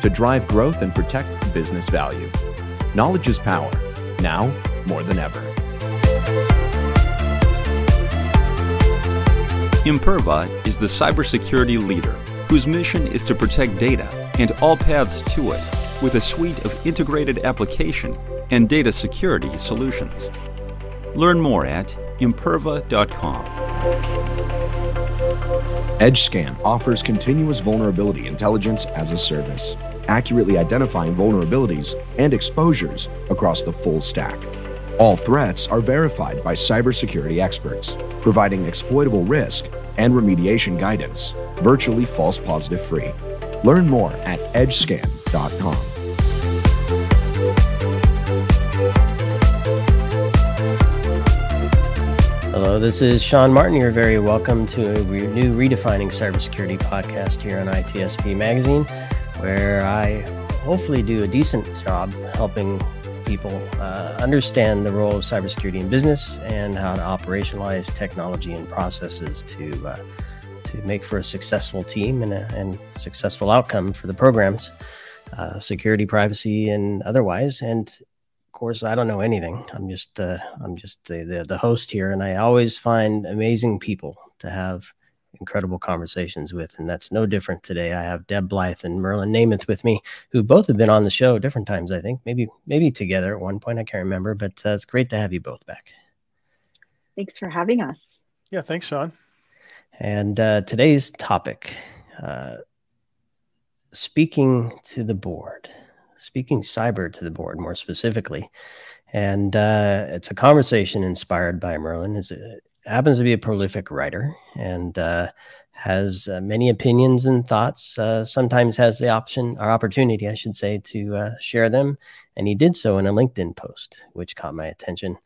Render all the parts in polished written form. to drive growth and protect business value. Knowledge is power, now more than ever. Imperva is the cybersecurity leader whose mission is to protect data and all paths to it with a suite of integrated application and data security solutions. Learn more at imperva.com. EdgeScan offers continuous vulnerability intelligence as a service, accurately identifying vulnerabilities and exposures across the full stack. All threats are verified by cybersecurity experts, providing exploitable risk and remediation guidance, virtually false positive free. Learn more at edgescan.com. Hello, this is Sean Martin. You're very welcome to a new Redefining Cybersecurity podcast here on ITSP Magazine, where I hopefully do a decent job helping people understand the role of cybersecurity in business and how to operationalize technology and processes to make for a successful team and successful outcome for the programs, security, privacy, and otherwise. And of course, I don't know anything. I'm just the host here, and I always find amazing people to have incredible conversations with, and that's no different today. I have Deb Blyth and Merlin Namuth with me, who both have been on the show different times, I think, maybe together at one point. I can't remember, but it's great to have you both back. Thanks for having us. Yeah, thanks, Sean. And today's topic, speaking to the board. Speaking cyber to the board, more specifically. And it's a conversation inspired by Merlin. It happens to be a prolific writer and has many opinions and thoughts, sometimes has the option or opportunity, I should say, to share them. And he did so in a LinkedIn post, which caught my attention.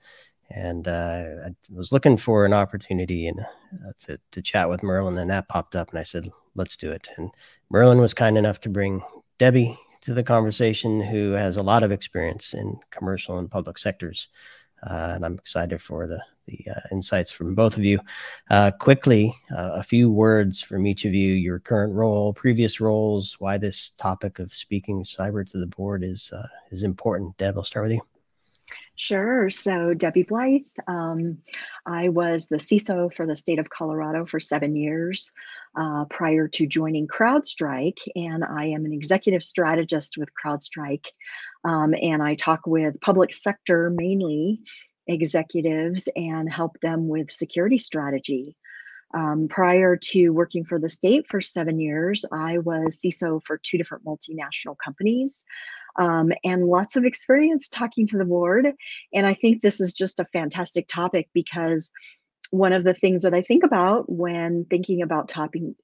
And I was looking for an opportunity and to chat with Merlin, and that popped up, and I said, let's do it. And Merlin was kind enough to bring Debbie to the conversation, who has a lot of experience in commercial and public sectors. And I'm excited for the insights from both of you. Quickly, a few words from each of you, your current role, previous roles, why this topic of speaking cyber to the board is important. Deb, I'll start with you. Sure. So Debbie Blyth, I was the CISO for the state of Colorado for 7 years prior to joining CrowdStrike, and I am an executive strategist with CrowdStrike, and I talk with public sector mainly executives and help them with security strategy. Prior to working for the state for 7 years, I was CISO for 2 different multinational companies, and lots of experience talking to the board. And I think this is just a fantastic topic, because one of the things that I think about when thinking about talking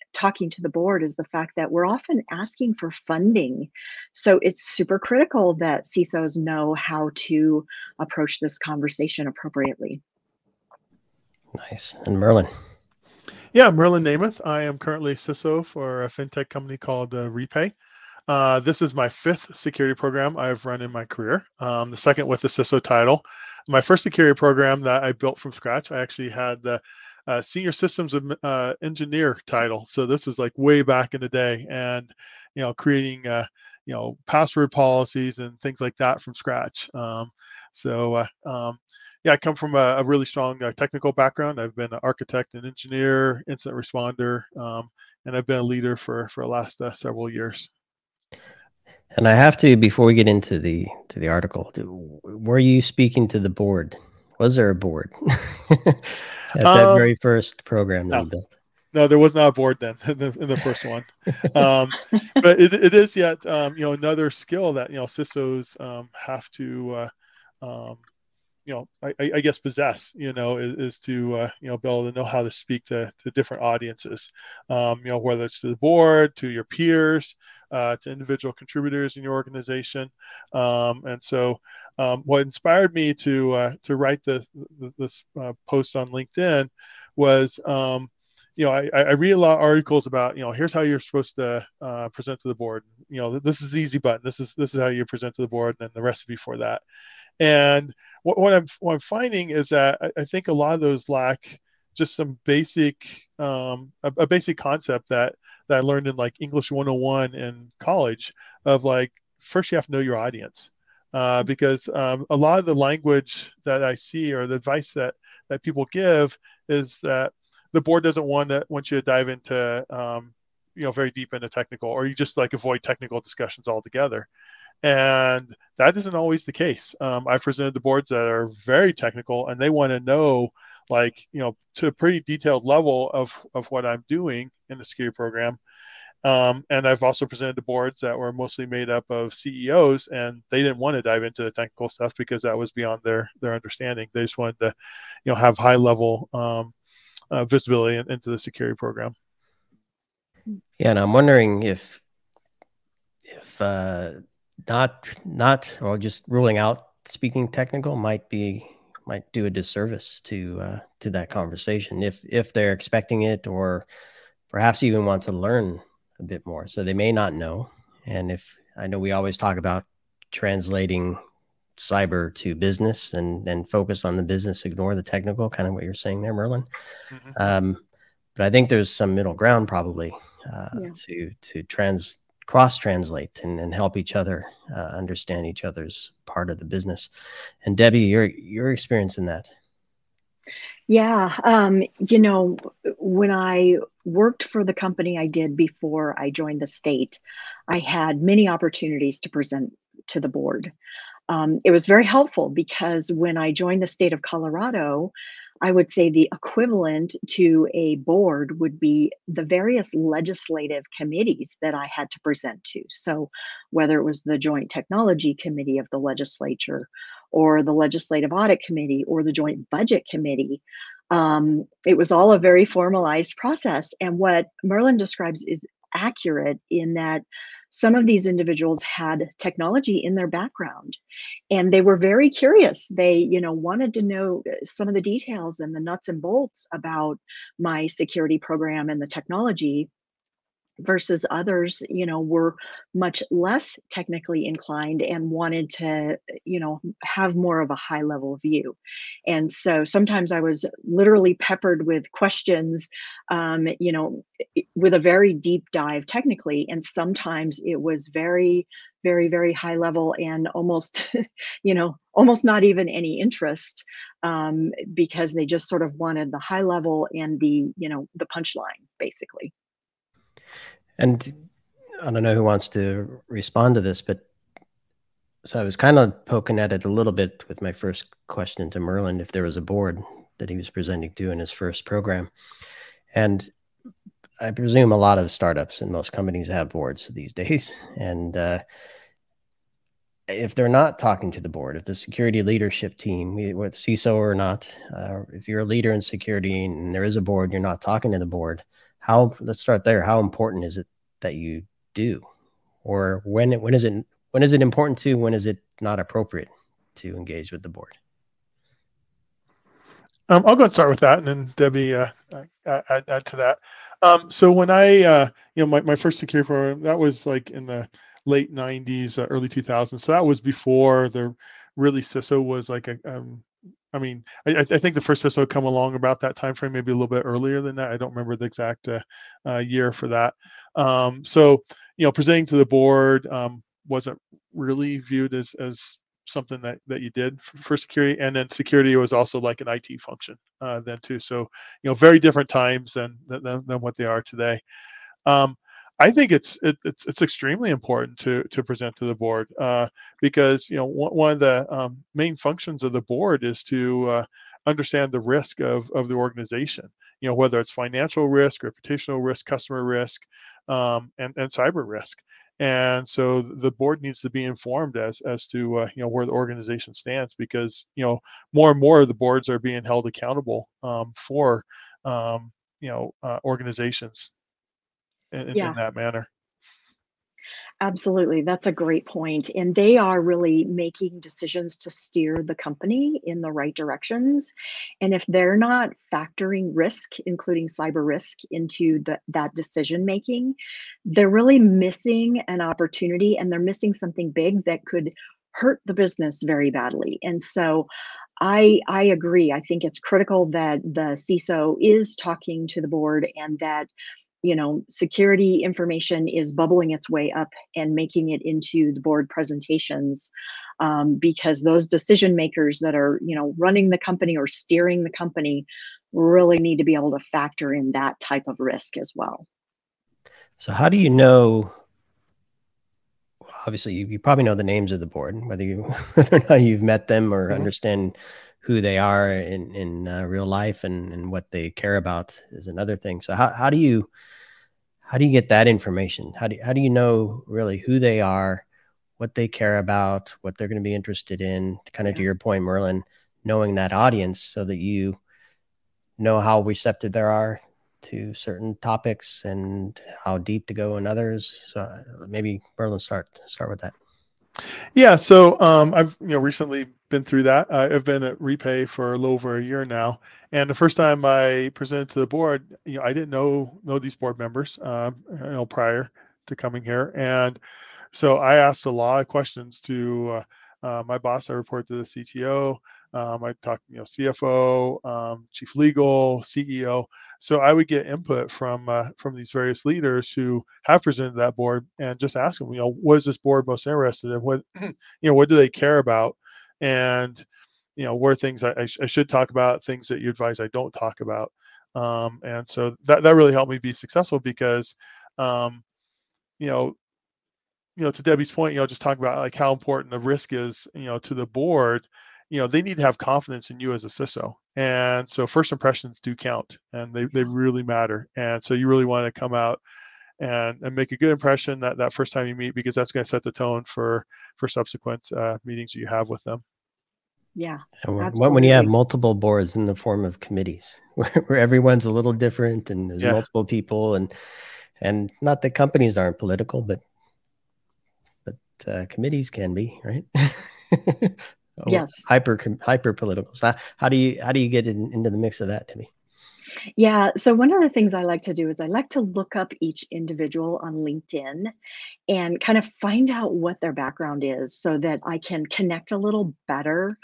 to the board is the fact that we're often asking for funding. So it's super critical that CISOs know how to approach this conversation appropriately. Nice. And Merlin. Yeah, Merlin Namuth. I am currently CISO for a fintech company called Repay. This is my 5th security program I've run in my career, the 2nd with the CISO title. My first security program that I built from scratch, I actually had the senior systems engineer title. So this was like way back in the day, and creating password policies and things like that from scratch. Yeah, I come from a really strong technical background. I've been an architect and engineer, incident responder, and I've been a leader for the last several years. And I have to, before we get into the article, were you speaking to the board? Was there a board at that very first program that you built? No, there was not a board then in the first one. But it is yet, another skill that, CISOs have to, I guess possess, is to, be able to know how to speak to different audiences, whether it's to the board, to your peers, to individual contributors in your organization. And so what inspired me to write this post on LinkedIn was, I read a lot of articles about, here's how you're supposed to present to the board. This is the easy button. This is how you present to the board, and then the recipe for that. And what I'm finding is that I think a lot of those lack just some basic, a basic concept that I learned in like English 101 in college of like, first you have to know your audience. Because a lot of the language that I see or the advice that people give is that the board doesn't want you to dive into, very deep into technical, or you just like avoid technical discussions altogether. And that isn't always the case. I've presented to boards that are very technical, and they want to know, like, to a pretty detailed level of what I'm doing in the security program. And I've also presented to boards that were mostly made up of CEOs, and they didn't want to dive into the technical stuff because that was beyond their understanding. They just wanted to, have high level visibility into the security program. Yeah, and I'm wondering if not or just ruling out speaking technical might do a disservice to that conversation if they're expecting it, or perhaps even want to learn a bit more. So they may not know. And if I know we always talk about translating cyber to business and focus on the business, ignore the technical, kind of what you're saying there, Merlin. Mm-hmm. But I think there's some middle ground probably to cross-translate and help each other understand each other's part of the business. And Debbie, your experience in that. Yeah. When I worked for the company I did before I joined the state, I had many opportunities to present to the board. It was very helpful because when I joined the state of Colorado, I would say the equivalent to a board would be the various legislative committees that I had to present to. So whether it was the Joint Technology Committee of the legislature, or the Legislative Audit Committee, or the Joint Budget Committee, it was all a very formalized process. And what Merlin describes is accurate in that some of these individuals had technology in their background, and they were very curious. They, wanted to know some of the details and the nuts and bolts about my security program and the technology, versus others, were much less technically inclined and wanted to, have more of a high level view. And so sometimes I was literally peppered with questions, with a very deep dive technically. And sometimes it was very, very, very high level and almost, almost not even any interest, because they just sort of wanted the high level and the, the punchline basically. And I don't know who wants to respond to this, but so I was kind of poking at it a little bit with my first question to Merlin, if there was a board that he was presenting to in his first program. And I presume a lot of startups and most companies have boards these days. And if they're not talking to the board, if the security leadership team, whether CISO or not, if you're a leader in security and there is a board, you're not talking to the board. Let's start there. How important is it that you do, or when is it important to? When is it not appropriate to engage with the board? I'll go and start with that, and then Debbie add to that. So when I, my first security program, that was like in the late '90s, early 2000s. So that was before the really CISO was like a. I think the first CISO come along about that time frame, maybe a little bit earlier than that. I don't remember the exact year for that. So presenting to the board wasn't really viewed as something that you did for security, and then security was also like an IT function then too. So very different times than what they are today. I think it's extremely important to present to the board because one of the main functions of the board is to understand the risk of the organization. Whether it's financial risk, reputational risk, customer risk, and cyber risk. And so the board needs to be informed as to where the organization stands, because more and more of the boards are being held accountable for organizations in that manner. Absolutely. That's a great point. And they are really making decisions to steer the company in the right directions. And if they're not factoring risk, including cyber risk, into that decision making, they're really missing an opportunity, and they're missing something big that could hurt the business very badly. And so I agree. I think it's critical that the CISO is talking to the board, and that security information is bubbling its way up and making it into the board presentations, because those decision makers that are, running the company or steering the company really need to be able to factor in that type of risk as well. So how do you know? Obviously, you probably know the names of the board, whether or not you've met them or understand who they are in real life, and what they care about is another thing. So how do you get that information? How do you know really who they are, what they care about, what they're going to be interested in, kind of to your point, Merlin, knowing that audience so that you know how receptive they are to certain topics and how deep to go in others. So maybe Merlin, start with that. Yeah. So I've recently been through that. I've been at Repay for a little over a year now. And the first time I presented to the board, I didn't know these board members prior to coming here. And so I asked a lot of questions to my boss. I reported to the CTO. I talked, CFO, chief legal, CEO. So I would get input from these various leaders who have presented to that board, and just ask them, what is this board most interested in? What, what do they care about? And, what are things I should talk about, things that you advise I don't talk about. And so that really helped me be successful, because, to Debbie's point, just talking about like how important the risk is, to the board. They need to have confidence in you as a CISO. And so first impressions do count, and they really matter. And so you really want to come out and make a good impression that first time you meet, because that's going to set the tone for subsequent meetings you have with them. Yeah. And when you have multiple boards in the form of committees where everyone's a little different, and there's multiple people, and not that companies aren't political, but committees can be, right? Hyper political. So how do you get into the mix of that, Debbie? Yeah. So one of the things I like to do is I like to look up each individual on LinkedIn and kind of find out what their background is, so that I can connect a little better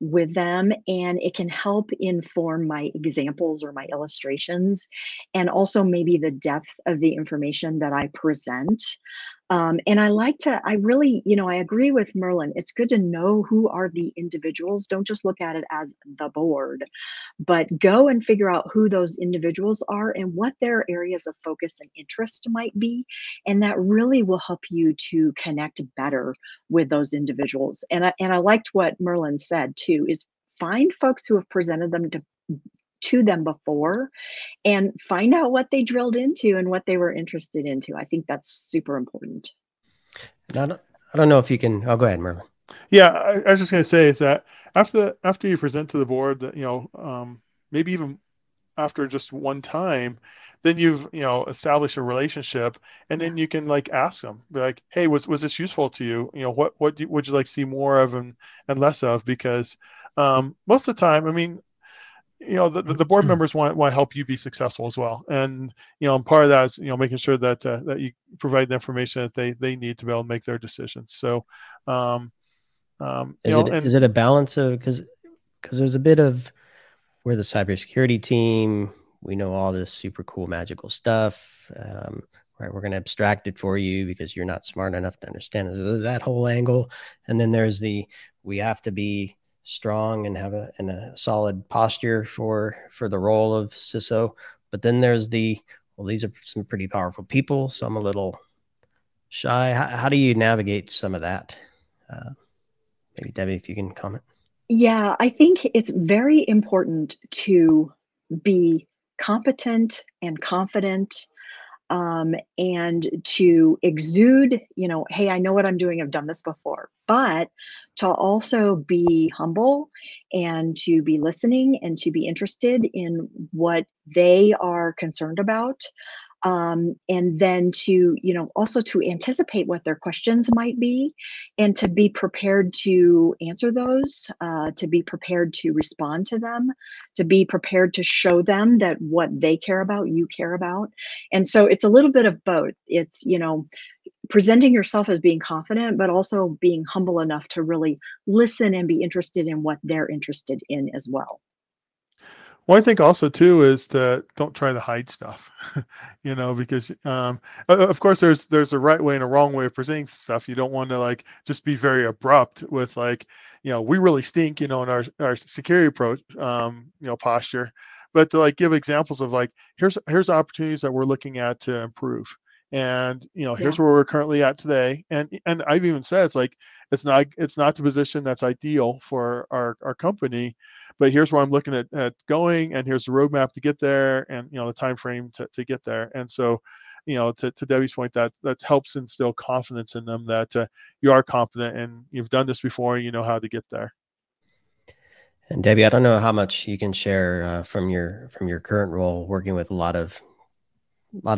with them, and it can help inform my examples or my illustrations, and also maybe the depth of the information that I present. And I agree with Merlin. It's good to know who are the individuals. Don't just look at it as the board, but go and figure out who those individuals are and what their areas of focus and interest might be. And that really will help you to connect better with those individuals. And I liked what Merlin said too, is find folks who have presented them to them before, and find out what they drilled into and what they were interested into. I think that's super important. And I don't know if you can. Oh, go ahead, Merlin. Yeah, I was just going to say is that after you present to the board, that maybe even after just one time, then you've established a relationship, and then you can ask them, be like, hey, was this useful to you? What would you like to see more of and less of? Because most of the time, I mean, the board members want to help you be successful as well, and and part of that is making sure that you provide the information that they need to be able to make their decisions. So, is it a balance of because there's a bit of we're the cybersecurity team, we know all this super cool magical stuff, right? We're going to abstract it for you because you're not smart enough to understand it. So there's that whole angle, and then there's we have to be strong and have a solid posture for the role of CISO. But then there's the well, these are some pretty powerful people, so I'm a little shy. How do you navigate some of that? Maybe Debbie, if you can comment. Yeah, I think it's very important to be competent and confident, and to exude, you know, hey, I know what I'm doing. I've done this before, but to also be humble and to be listening and to be interested in what they are concerned about. And then to, you know, also to anticipate what their questions might be and to be prepared to answer those, to be prepared to respond to them, to be prepared to show them that what they care about, you care about. And so it's a little bit of both. It's, you know, presenting yourself as being confident, but also being humble enough to really listen and be interested in what they're interested in as well. Well, I think also too is to don't try to hide stuff, you know, because of course there's a right way and a wrong way of presenting stuff. You don't want to like just be very abrupt with like, you know, we really stink, you know, in our security approach, you know, posture, but to like give examples of like here's opportunities that we're looking at to improve, and you know here's where we're currently at today, and I've even said it's like it's not the position that's ideal for our company. But here's where I'm looking at going, and here's the roadmap to get there, and you know the time frame to get there. And so, you know, to Debbie's point, that helps instill confidence in them that you are confident and you've done this before, and you know how to get there. And Debbie, I don't know how much you can share from your current role, working with a lot of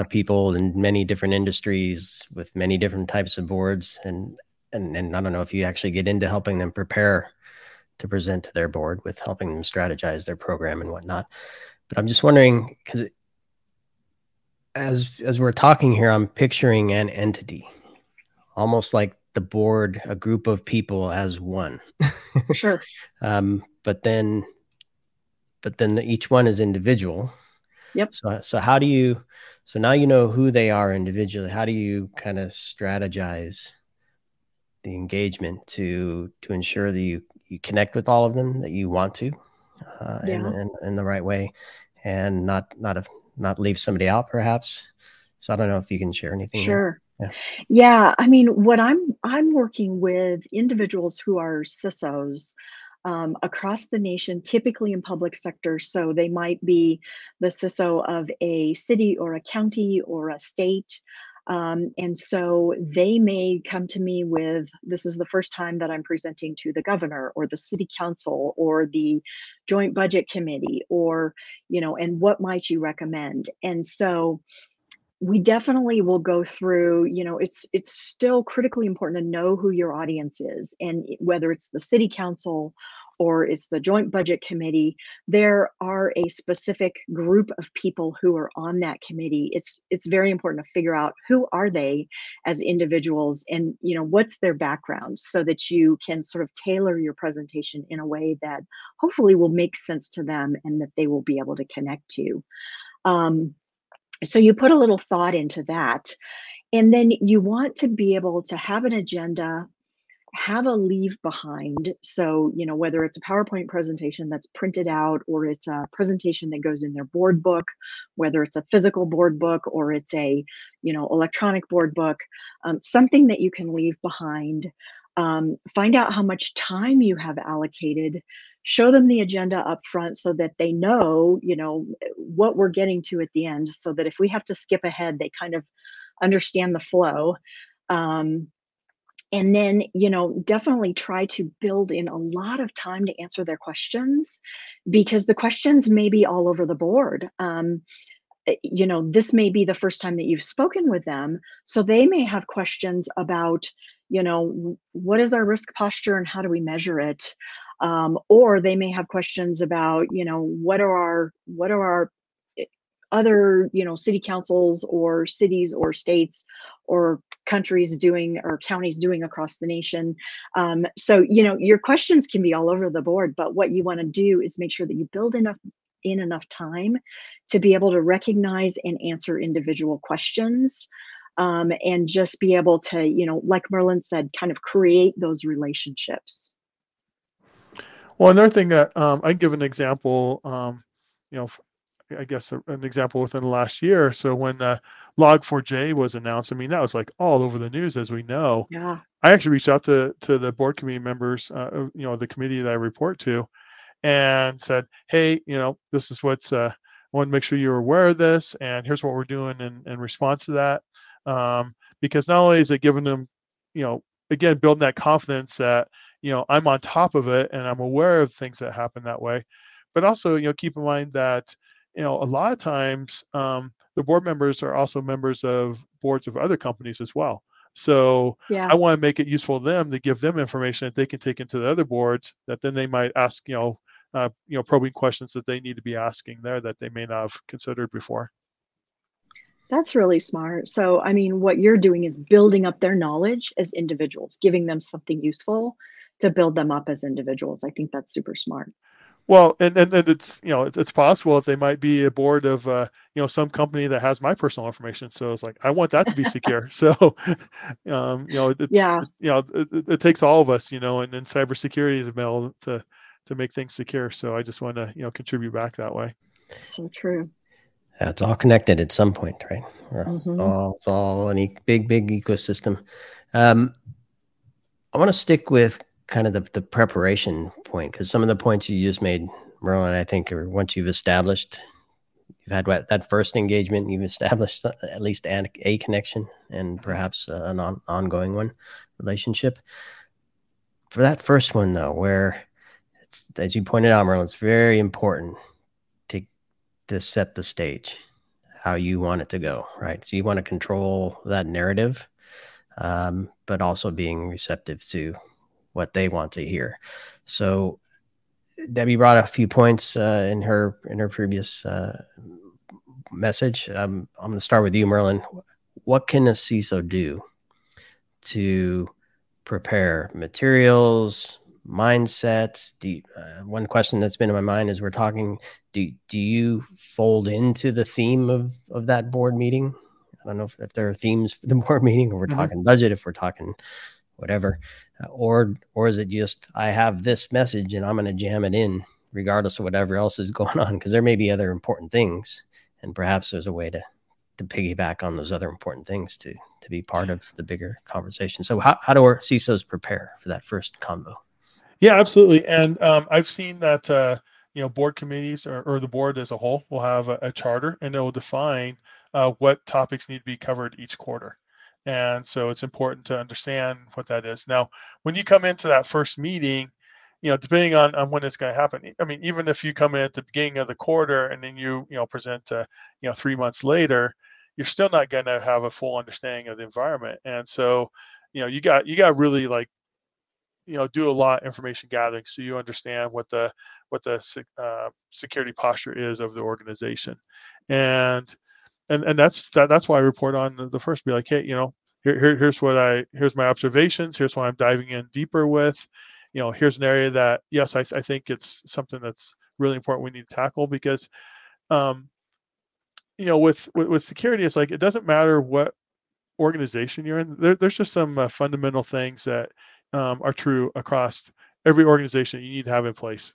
people in many different industries with many different types of boards, and I don't know if you actually get into helping them prepare to present to their board with helping them strategize their program and whatnot. But I'm just wondering, because as we're talking here, I'm picturing an entity, almost like the board, a group of people as one. Sure. But then each one is individual. Yep. So how do you, so now you know who they are individually, how do you kind of strategize the engagement to ensure that you connect with all of them that you want to, in the right way, and not leave somebody out perhaps. So I don't know if you can share anything. Sure. Yeah. I mean, what I'm working with individuals who are CISOs across the nation, typically in public sector. So they might be the CISO of a city or a county or a state. And so they may come to me with, this is the first time that I'm presenting to the governor or the city council or the joint budget committee, or, you know, and what might you recommend? And so we definitely will go through, you know, it's still critically important to know who your audience is, and whether it's the city council or it's the joint budget committee, there are a specific group of people who are on that committee. It's very important to figure out who are they as individuals, and you know what's their background, so that you can sort of tailor your presentation in a way that hopefully will make sense to them and that they will be able to connect to. So you put a little thought into that, and then you want to be able to have an agenda, have a leave behind. So, you know, whether it's a PowerPoint presentation that's printed out, or it's a presentation that goes in their board book, whether it's a physical board book, or it's a, you know, electronic board book, something that you can leave behind. Find out how much time you have allocated, show them the agenda up front so that they know, you know, what we're getting to at the end, so that if we have to skip ahead, they kind of understand the flow. And then, you know, definitely try to build in a lot of time to answer their questions, because the questions may be all over the board. You know, this may be the first time that you've spoken with them, so they may have questions about, you know, what is our risk posture and how do we measure it? Or they may have questions about, you know, what are our other, you know, city councils or cities or states or countries doing, or counties doing across the nation. So, you know, your questions can be all over the board, but what you want to do is make sure that you build enough time to be able to recognize and answer individual questions, and just be able to, you know, like Merlin said, kind of create those relationships. Well, another thing that I give an example, you know, I guess, an example within the last year. So when Log4j was announced, I mean, that was like all over the news, as we know. Yeah. I actually reached out to the board committee members, you know, the committee that I report to, and said, hey, you know, this is what's, I want to make sure you're aware of this, and here's what we're doing in response to that. Because not only is it giving them, you know, again, building that confidence that, you know, I'm on top of it and I'm aware of things that happen that way, but also, you know, keep in mind that, you know, a lot of times the board members are also members of boards of other companies as well. So yeah. I want to make it useful to them to give them information that they can take into the other boards that then they might ask, you know, probing questions that they need to be asking there that they may not have considered before. That's really smart. So, I mean, what you're doing is building up their knowledge as individuals, giving them something useful to build them up as individuals. I think that's super smart. Well, and it's, you know, it's possible that they might be a board of, you know, some company that has my personal information. So it's like, I want that to be secure. So, you know, it's, yeah. You know, it takes all of us, you know, and cybersecurity to be able to make things secure. So I just want to, you know, contribute back that way. So true. It's all connected at some point, right? Mm-hmm. It's all a big ecosystem. I want to stick with kind of the preparation point, because some of the points you just made, Merlin, I think, are once you've established, you've had that first engagement, you've established at least a connection and perhaps an ongoing one, relationship. For that first one, though, where, it's, as you pointed out, Merlin, it's very important to set the stage, how you want it to go, right? So you want to control that narrative, but also being receptive to what they want to hear. So Debbie brought a few points in her previous message. I'm going to start with you, Merlin. What can a CISO do to prepare materials, mindsets? One question that's been in my mind as we're talking, do you fold into the theme of that board meeting? I don't know if there are themes for the board meeting, or we're mm-hmm. talking budget, if we're talking whatever, or is it just, I have this message and I'm going to jam it in regardless of whatever else is going on, because there may be other important things, and perhaps there's a way to piggyback on those other important things to be part of the bigger conversation. So how do our CISOs prepare for that first convo? Yeah, absolutely. And I've seen that, you know, board committees or the board as a whole will have a charter, and it will define what topics need to be covered each quarter. And so it's important to understand what that is. Now, when you come into that first meeting, you know, depending on when it's going to happen, I mean, even if you come in at the beginning of the quarter and then you present, you know, 3 months later, you're still not going to have a full understanding of the environment. And so, you know, you got really like, you know, do a lot of information gathering so you understand what the security posture is of the organization, and that's why I report on the first. Be like, hey, you know, here's my observations. Here's what I'm diving in deeper with. You know, here's an area that yes, I think it's something that's really important we need to tackle, because, you know, with security, it's like it doesn't matter what organization you're in. There's just some fundamental things that are true across every organization you need to have in place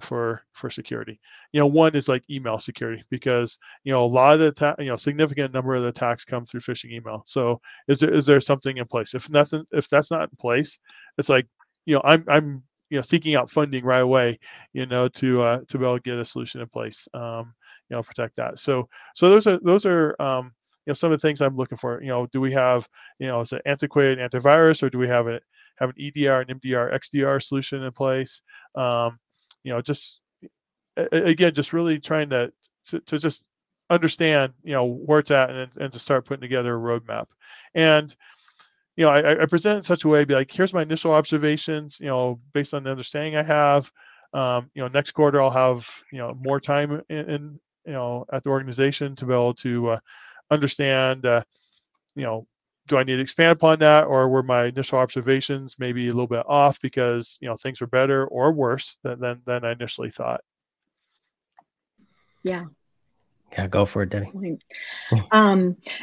for security. You know, one is like email security, because, you know, a lot of the significant number of the attacks come through phishing email. So is there something in place? If that's not in place, it's like, you know, I'm you know, seeking out funding right away, you know, to be able to get a solution in place, you know, protect that. So those are you know, some of the things I'm looking for. You know, do we have, you know, is it antiquated antivirus, or do we have an EDR and MDR, XDR solution in place? You know, just again, just really trying to just understand, you know, where it's at, and to start putting together a roadmap. And, you know, I present in such a way, be like, here's my initial observations, you know, based on the understanding I have. You know, next quarter I'll have, you know, more time in you know, at the organization to be able to understand, you know, do I need to expand upon that, or were my initial observations maybe a little bit off because, you know, things are better or worse than I initially thought? Yeah. Yeah, go for it, Debbie.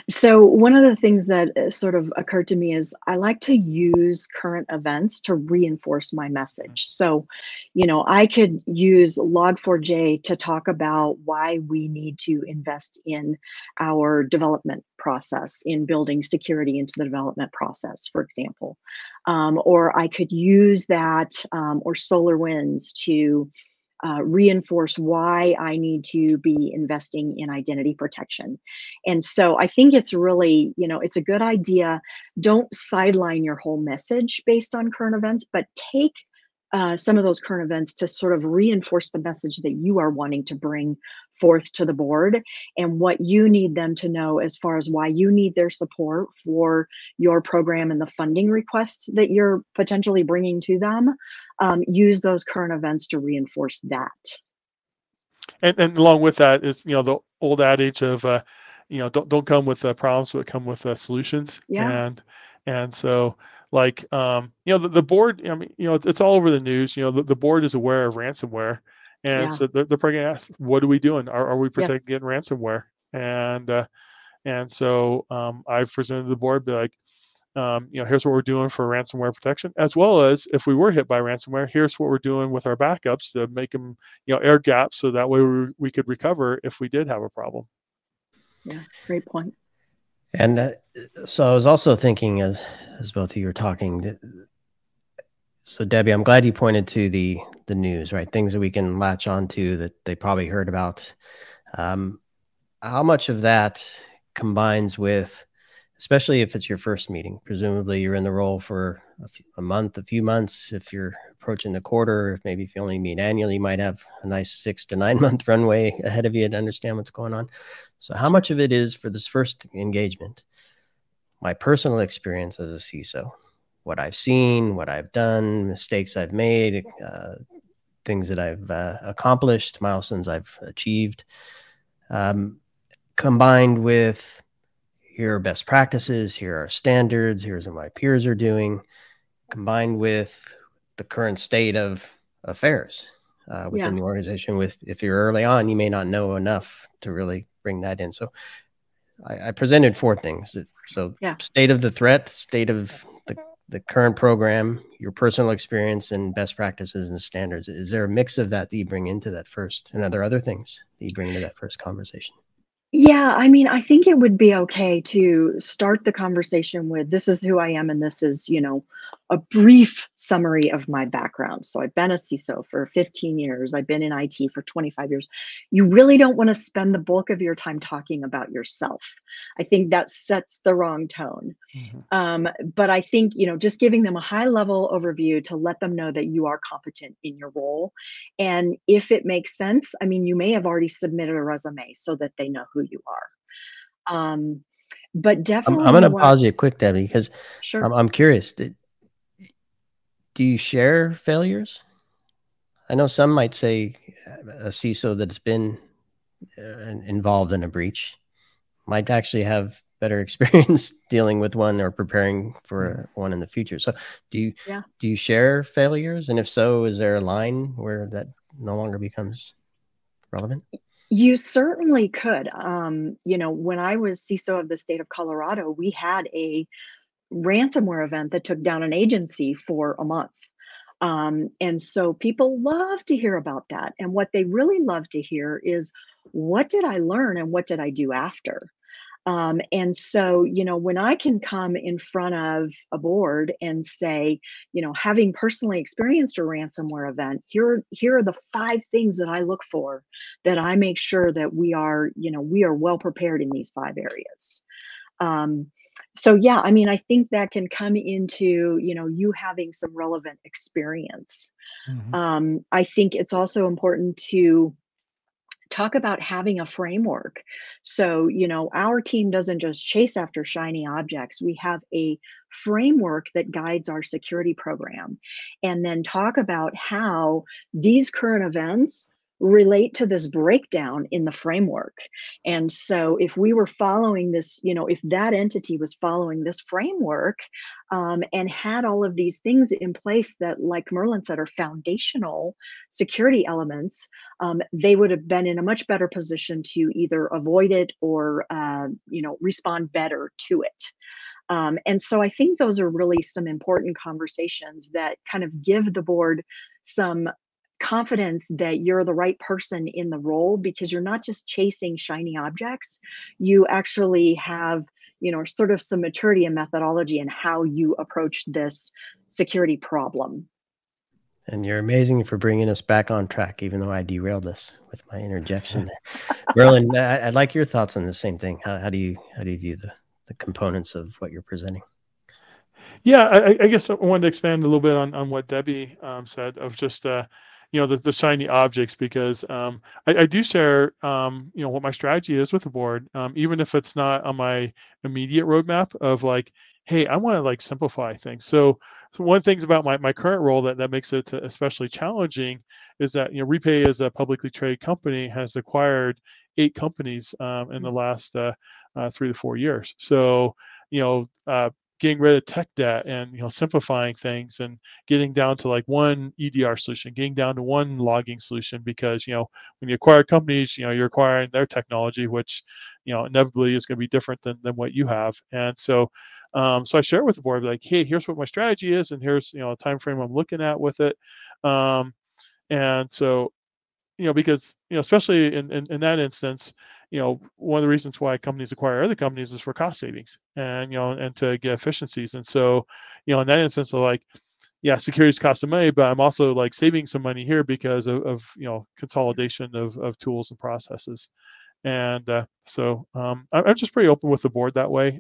So one of the things that sort of occurred to me is I like to use current events to reinforce my message. So, you know, I could use Log4j to talk about why we need to invest in our development process, in building security into the development process, for example. Or I could use that or SolarWinds to reinforce why I need to be investing in identity protection. And so I think it's really, you know, it's a good idea. Don't sideline your whole message based on current events, but take some of those current events to sort of reinforce the message that you are wanting to bring forth to the board and what you need them to know as far as why you need their support for your program and the funding requests that you're potentially bringing to them. Use those current events to reinforce that. And along with that is, you know, the old adage of, you know, don't come with problems, but come with solutions. Yeah. And so, like, you know, the board, I mean, you know, it's all over the news. You know, the board is aware of ransomware. And so they're probably going to ask, what are we doing? Are we protecting against ransomware? And so I've presented to the board, be like, you know, here's what we're doing for ransomware protection, as well as if we were hit by ransomware, here's what we're doing with our backups to make them, you know, air gaps. So that way we could recover if we did have a problem. Yeah, great point. And so I was also thinking as both of you were talking, so Debbie, I'm glad you pointed to the news, right? Things that we can latch onto that they probably heard about. How much of that combines with, especially if it's your first meeting, presumably you're in the role for a few months, if you're approaching the quarter, maybe if you only meet annually, you might have a nice 6 to 9 month runway ahead of you to understand what's going on. So how much of it is for this first engagement? My personal experience as a CISO, what I've seen, what I've done, mistakes I've made, things that I've accomplished, milestones I've achieved, combined with here are best practices, here are standards, here's what my peers are doing, combined with the current state of affairs within the organization. With if you're early on, you may not know enough to really bring that in. So I presented 4 things. So state of the threat, state of the current program, your personal experience and best practices and standards. Is there a mix of that you bring into that first? And are there other things that you bring to that first conversation? Yeah, I mean, I think it would be okay to start the conversation with, this is who I am, and this is, you know, a brief summary of my background. So I've been a CISO for 15 years. I've been in IT for 25 years. You really don't want to spend the bulk of your time talking about yourself. I think that sets the wrong tone. Mm-hmm. But I think, you know, just giving them a high level overview to let them know that you are competent in your role. And if it makes sense, I mean, you may have already submitted a resume so that they know who you are. But definitely. I'm going to pause you quick, Debbie, because I'm curious. Do you share failures? I know some might say a CISO that's been involved in a breach might actually have better experience dealing with one or preparing for one in the future. So do you share failures? And if so, is there a line where that no longer becomes relevant? You certainly could. You know, when I was CISO of the state of Colorado, we had a ransomware event that took down an agency for a month. And so people love to hear about that. And what they really love to hear is, what did I learn and what did I do after? And so, you know, when I can come in front of a board and say, you know, having personally experienced a ransomware event, here are the 5 things that I look for, that I make sure that we are, you know, we are well prepared in these 5 areas. So yeah, I mean, I think that can come into, you know, you having some relevant experience. Mm-hmm. I think it's also important to talk about having a framework. So, you know, our team doesn't just chase after shiny objects. We have a framework that guides our security program, and then talk about how these current events relate to this breakdown in the framework. And so if we were following this, you know, if that entity was following this framework and had all of these things in place that, like Merlin said, are foundational security elements, they would have been in a much better position to either avoid it or, you know, respond better to it. And so I think those are really some important conversations that kind of give the board some confidence that you're the right person in the role, because you're not just chasing shiny objects. You actually have, you know, sort of some maturity and methodology in how you approach this security problem. And you're amazing for bringing us back on track, even though I derailed us with my interjection there. Merlin, I'd like your thoughts on the same thing. How do you view the components of what you're presenting? Yeah, I guess I wanted to expand a little bit on what Debbie said of just, you know, the shiny objects, because I do share, you know, what my strategy is with the board, even if it's not on my immediate roadmap of like, hey, I want to like simplify things. So one of the things about my current role that makes it especially challenging is that, you know, Repay is a publicly traded company, has acquired 8 companies in the last 3 to 4 years. So, you know, getting rid of tech debt and, you know, simplifying things and getting down to like one EDR solution, getting down to one logging solution, because, you know, when you acquire companies, you know, you're acquiring their technology, which, you know, inevitably is going to be different than what you have. And so, so I share it with the board, like, hey, here's what my strategy is, and here's, you know, the time frame I'm looking at with it. And so, you know, because, you know, especially in that instance, you know, one of the reasons why companies acquire other companies is for cost savings and, you know, and to get efficiencies. And so, you know, in that instance, like, yeah, security's costing money, but I'm also like saving some money here because of you know, consolidation of tools and processes. And so I'm just pretty open with the board that way.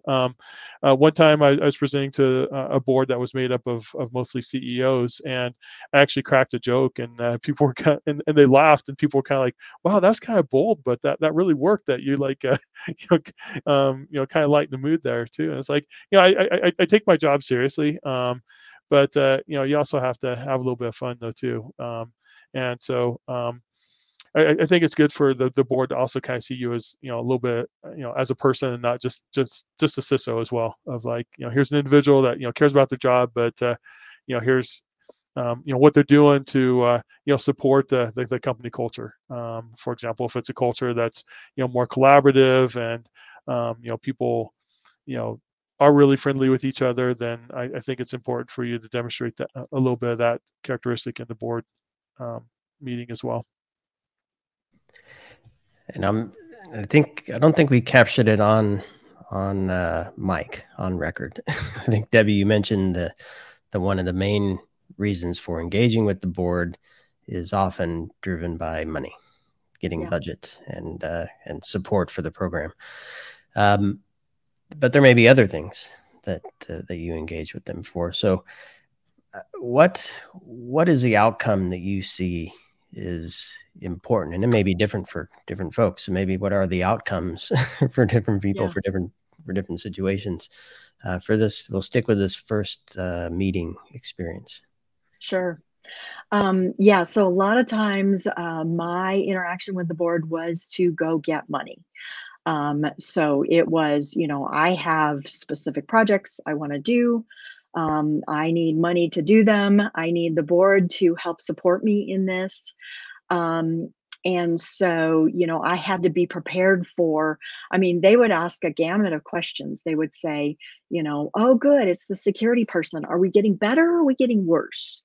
One time I was presenting to a board that was made up of mostly CEOs, and I actually cracked a joke, and people were kind of, and they laughed, and people were kind of like, "Wow, that's kind of bold, but that really worked. That you like, you know, kind of lighten the mood there too." And it's like, you know, I take my job seriously, but you know, you also have to have a little bit of fun though too, and so. I think it's good for the board to also kind of see you as, you know, a little bit, you know, as a person, and not just a CISO as well, of like, you know, here's an individual that, you know, cares about their job, but, you know, here's, you know, what they're doing to, you know, support the company culture. For example, if it's a culture that's, you know, more collaborative and, you know, people, you know, are really friendly with each other, then I think it's important for you to demonstrate that, a little bit of that characteristic in the board meeting as well. And I don't think we captured it on mic, on record. I think, Debbie, you mentioned the one of the main reasons for engaging with the board is often driven by money, getting budget and support for the program. But there may be other things that you engage with them for. So, what is the outcome that you see is important? And it may be different for different folks. Maybe what are the outcomes for different people, for different situations? For this, we'll stick with this first meeting experience. Sure. So a lot of times my interaction with the board was to go get money. So it was, you know, I have specific projects I want to do. I need money to do them. I need the board to help support me in this. And so, you know, I had to be prepared for, I mean, they would ask a gamut of questions. They would say, you know, oh, good, it's the security person. Are we getting better or are we getting worse?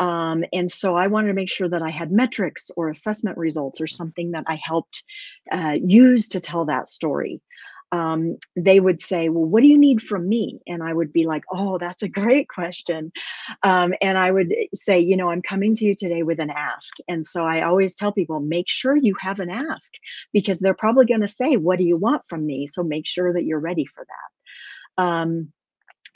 And so I wanted to make sure that I had metrics or assessment results or something that I helped use to tell that story. They would say, well, what do you need from me? And I would be like, oh, that's a great question. And I would say, you know, I'm coming to you today with an ask. And so I always tell people, make sure you have an ask, because they're probably going to say, what do you want from me? So make sure that you're ready for that.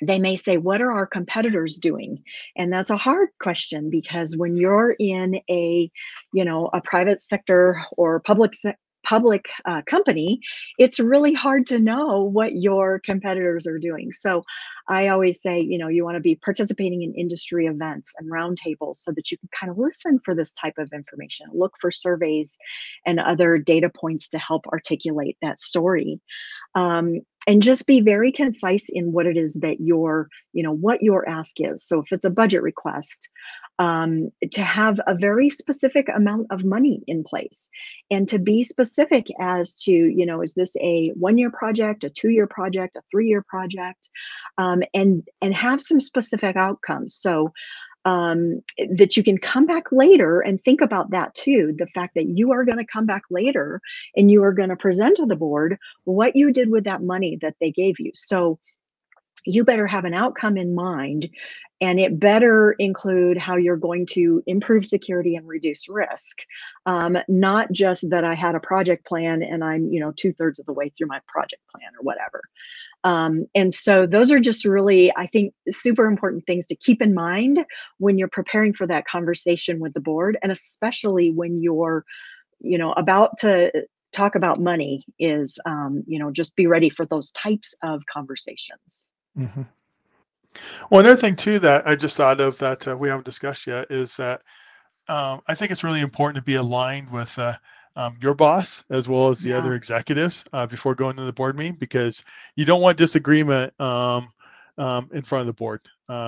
They may say, what are our competitors doing? And that's a hard question, because when you're in a, you know, a private sector or public sector public company, it's really hard to know what your competitors are doing. So I always say, you know, you want to be participating in industry events and roundtables so that you can kind of listen for this type of information, look for surveys and other data points to help articulate that story. And just be very concise in what it is that your, you know, what your ask is. So if it's a budget request, to have a very specific amount of money in place and to be specific as to, you know, is this a one-year project, a two-year project, a three-year project, and have some specific outcomes. So that you can come back later and think about that too, the fact that you are going to come back later and you are going to present to the board what you did with that money that they gave you. So you better have an outcome in mind, and it better include how you're going to improve security and reduce risk, not just that I had a project plan and I'm, you know, 2/3 of the way through my project plan or whatever. And so those are just really, I think, super important things to keep in mind when you're preparing for that conversation with the board, and especially when you're, you know, about to talk about money. Is, you know, just be ready for those types of conversations. Mm-hmm. Well, another thing too that I just thought of that we haven't discussed yet is that I think it's really important to be aligned with your boss as well as the other executives before going to the board meeting, because you don't want disagreement in front of the board.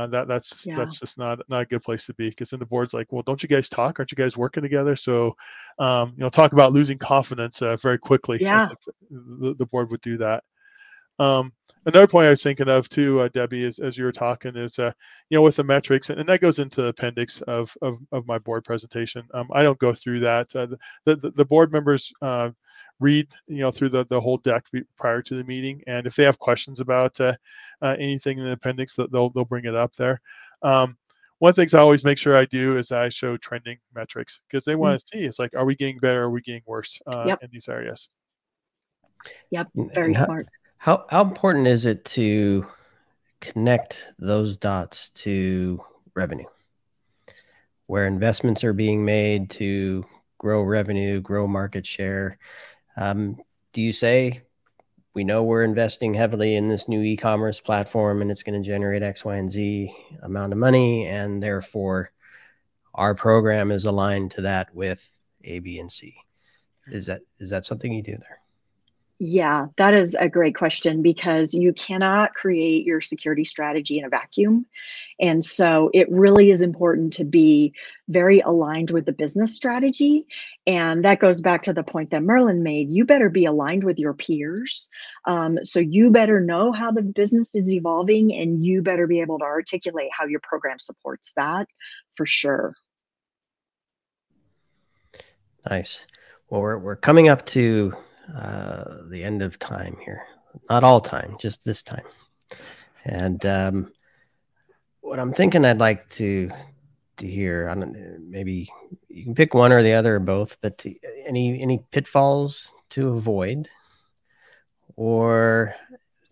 That's just not a good place to be, because then the board's like, well, don't you guys talk? Aren't you guys working together? So, you know, talk about losing confidence very quickly. Yeah, the board would do that. Another point I was thinking of too, Debbie, is, as you were talking, is you know, with the metrics, and that goes into the appendix of my board presentation. I don't go through that. The board members read, you know, through the whole deck prior to the meeting, and if they have questions about anything in the appendix, they'll bring it up there. One of the things I always make sure I do is I show trending metrics, because they want to see, it's like, are we getting better? Are we getting worse in these areas? Yep, very smart. How important is it to connect those dots to revenue, where investments are being made to grow revenue, grow market share? Do you say, we know we're investing heavily in this new e-commerce platform and it's going to generate X, Y, and Z amount of money, and therefore our program is aligned to that with A, B, and C? Is that something you do there? Yeah, that is a great question, because you cannot create your security strategy in a vacuum. And so it really is important to be very aligned with the business strategy. And that goes back to the point that Merlin made. You better be aligned with your peers. So you better know how the business is evolving, and you better be able to articulate how your program supports that, for sure. Nice. Well, we're coming up to the end of time here. Not all time, just this time. And what I'm thinking I'd like to hear, I don't, maybe you can pick one or the other or both, but any pitfalls to avoid, or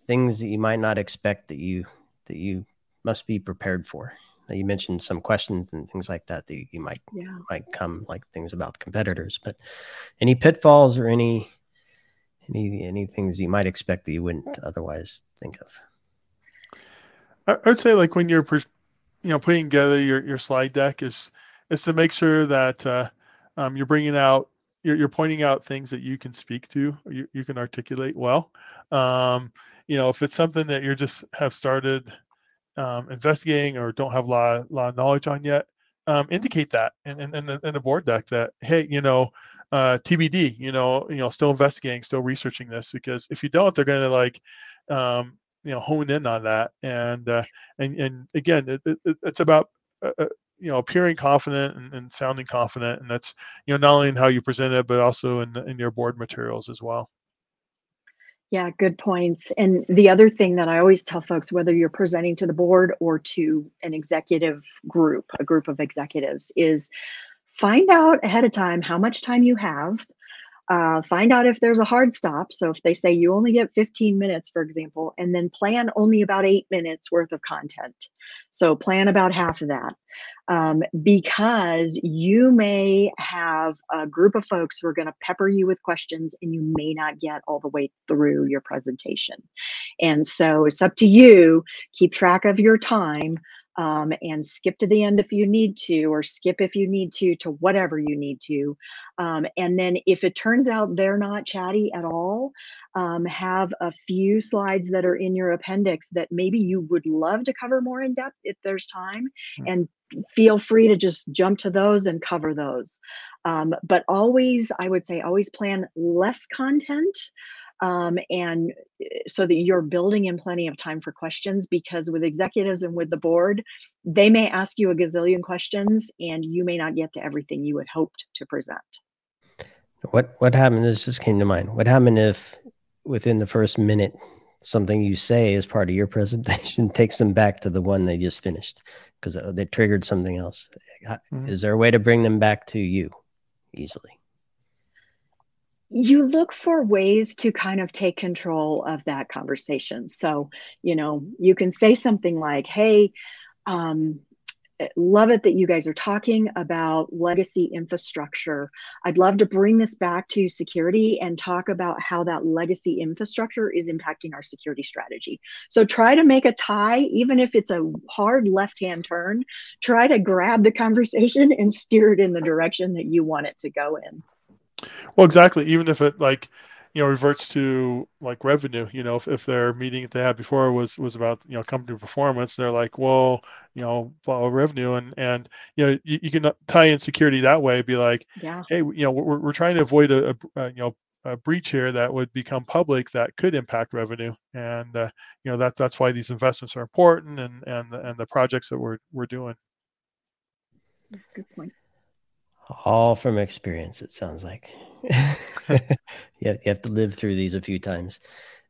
things that you might not expect that you must be prepared for. Now, you mentioned some questions and things like that that you might come, like things about competitors, but any pitfalls or any things you might expect that you wouldn't otherwise think of? I would say, like, when you're, you know, putting together your slide deck, is to make sure that you're bringing out, you're pointing out things that you can speak to, you can articulate well. You know, if it's something that you're just have started investigating or don't have a lot of knowledge on yet, indicate that in the board deck that, hey, you know, TBD, you know, still investigating, still researching this, because if you don't, they're going to, like, you know, hone in on that. And again, it's about, you know, appearing confident and sounding confident. And that's, you know, not only in how you present it, but also in your board materials as well. Yeah, good points. And the other thing that I always tell folks, whether you're presenting to the board or to an executive group, a group of executives, is, find out ahead of time how much time you have, Find out if there's a hard stop. So if they say you only get 15 minutes, for example, and then plan only about 8 minutes worth of content. So plan about half of that, because you may have a group of folks who are going to pepper you with questions and you may not get all the way through your presentation. And so it's up to you, keep track of your time. And skip to the end if you need to, or skip if you need to whatever you need to. And then if it turns out they're not chatty at all, have a few slides that are in your appendix that maybe you would love to cover more in depth if there's time, and feel free to just jump to those and cover those. But always, I would say, always plan less content, and so that you're building in plenty of time for questions, because with executives and with the board, they may ask you a gazillion questions and you may not get to everything you had hoped to present. What happened, this just came to mind, what happened if within the first minute, something you say as part of your presentation takes them back to the one they just finished because they triggered something else? Is there a way to bring them back to you easily? You look for ways to kind of take control of that conversation. So, you know, you can say something like, hey, love it that you guys are talking about legacy infrastructure. I'd love to bring this back to security and talk about how that legacy infrastructure is impacting our security strategy. So try to make a tie, even if it's a hard left-hand turn, try to grab the conversation and steer it in the direction that you want it to go in. Well, exactly. Even if it, like, you know, reverts to like revenue, you know, if their meeting that they had before was about, you know, company performance, they're like, well, you know, follow revenue, and, you know, you can tie in security that way, be like, yeah, hey, you know, we're trying to avoid a breach here that would become public that could impact revenue. And, you know, that's why these investments are important and the projects that we're doing. Good point. All from experience, it sounds like. You have to live through these a few times.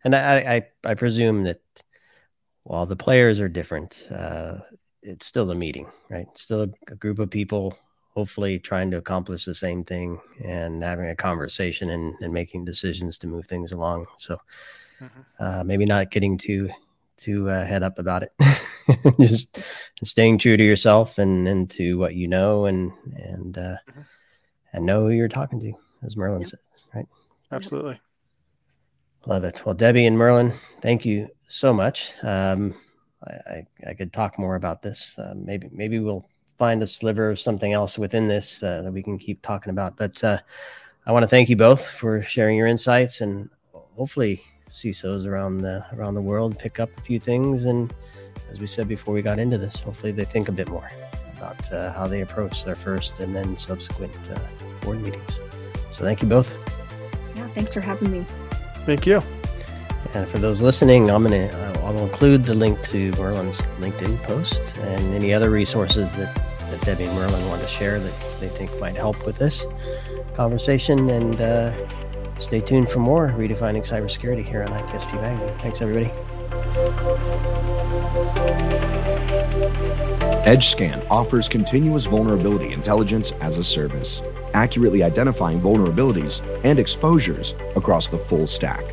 And I presume that while the players are different, it's still a meeting, right? It's still a group of people, hopefully trying to accomplish the same thing and having a conversation and making decisions to move things along. So maybe not getting too head up about it. Just staying true to yourself and to what you know, and know who you're talking to, as Merlin says, right? Absolutely. Love it. Well, Debbie and Merlin, thank you so much. I could talk more about this. Maybe we'll find a sliver of something else within this that we can keep talking about. But I want to thank you both for sharing your insights, and hopefully CISOs around the world pick up a few things, and as we said before we got into this, hopefully they think a bit more about how they approach their first and then subsequent board meetings. So thank you both. Yeah, thanks for having me. Thank you. And for those listening, I'll include the link to Merlin's LinkedIn post and any other resources that Debbie and Merlin want to share that they think might help with this conversation. And stay tuned for more Redefining Cybersecurity here on ITSP Magazine. Thanks, everybody. EdgeScan offers continuous vulnerability intelligence as a service, accurately identifying vulnerabilities and exposures across the full stack.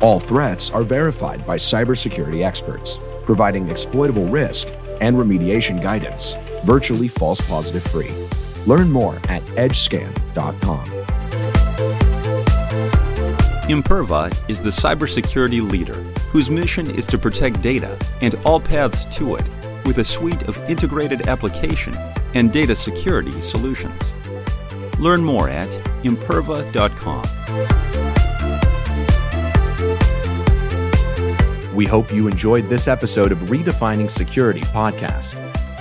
All threats are verified by cybersecurity experts, providing exploitable risk and remediation guidance, virtually false positive free. Learn more at edgescan.com. Imperva is the cybersecurity leader whose mission is to protect data and all paths to it with a suite of integrated application and data security solutions. Learn more at imperva.com. We hope you enjoyed this episode of Redefining Security Podcast.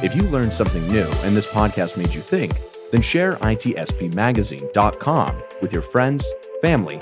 If you learned something new and this podcast made you think, then share itspmagazine.com with your friends, family,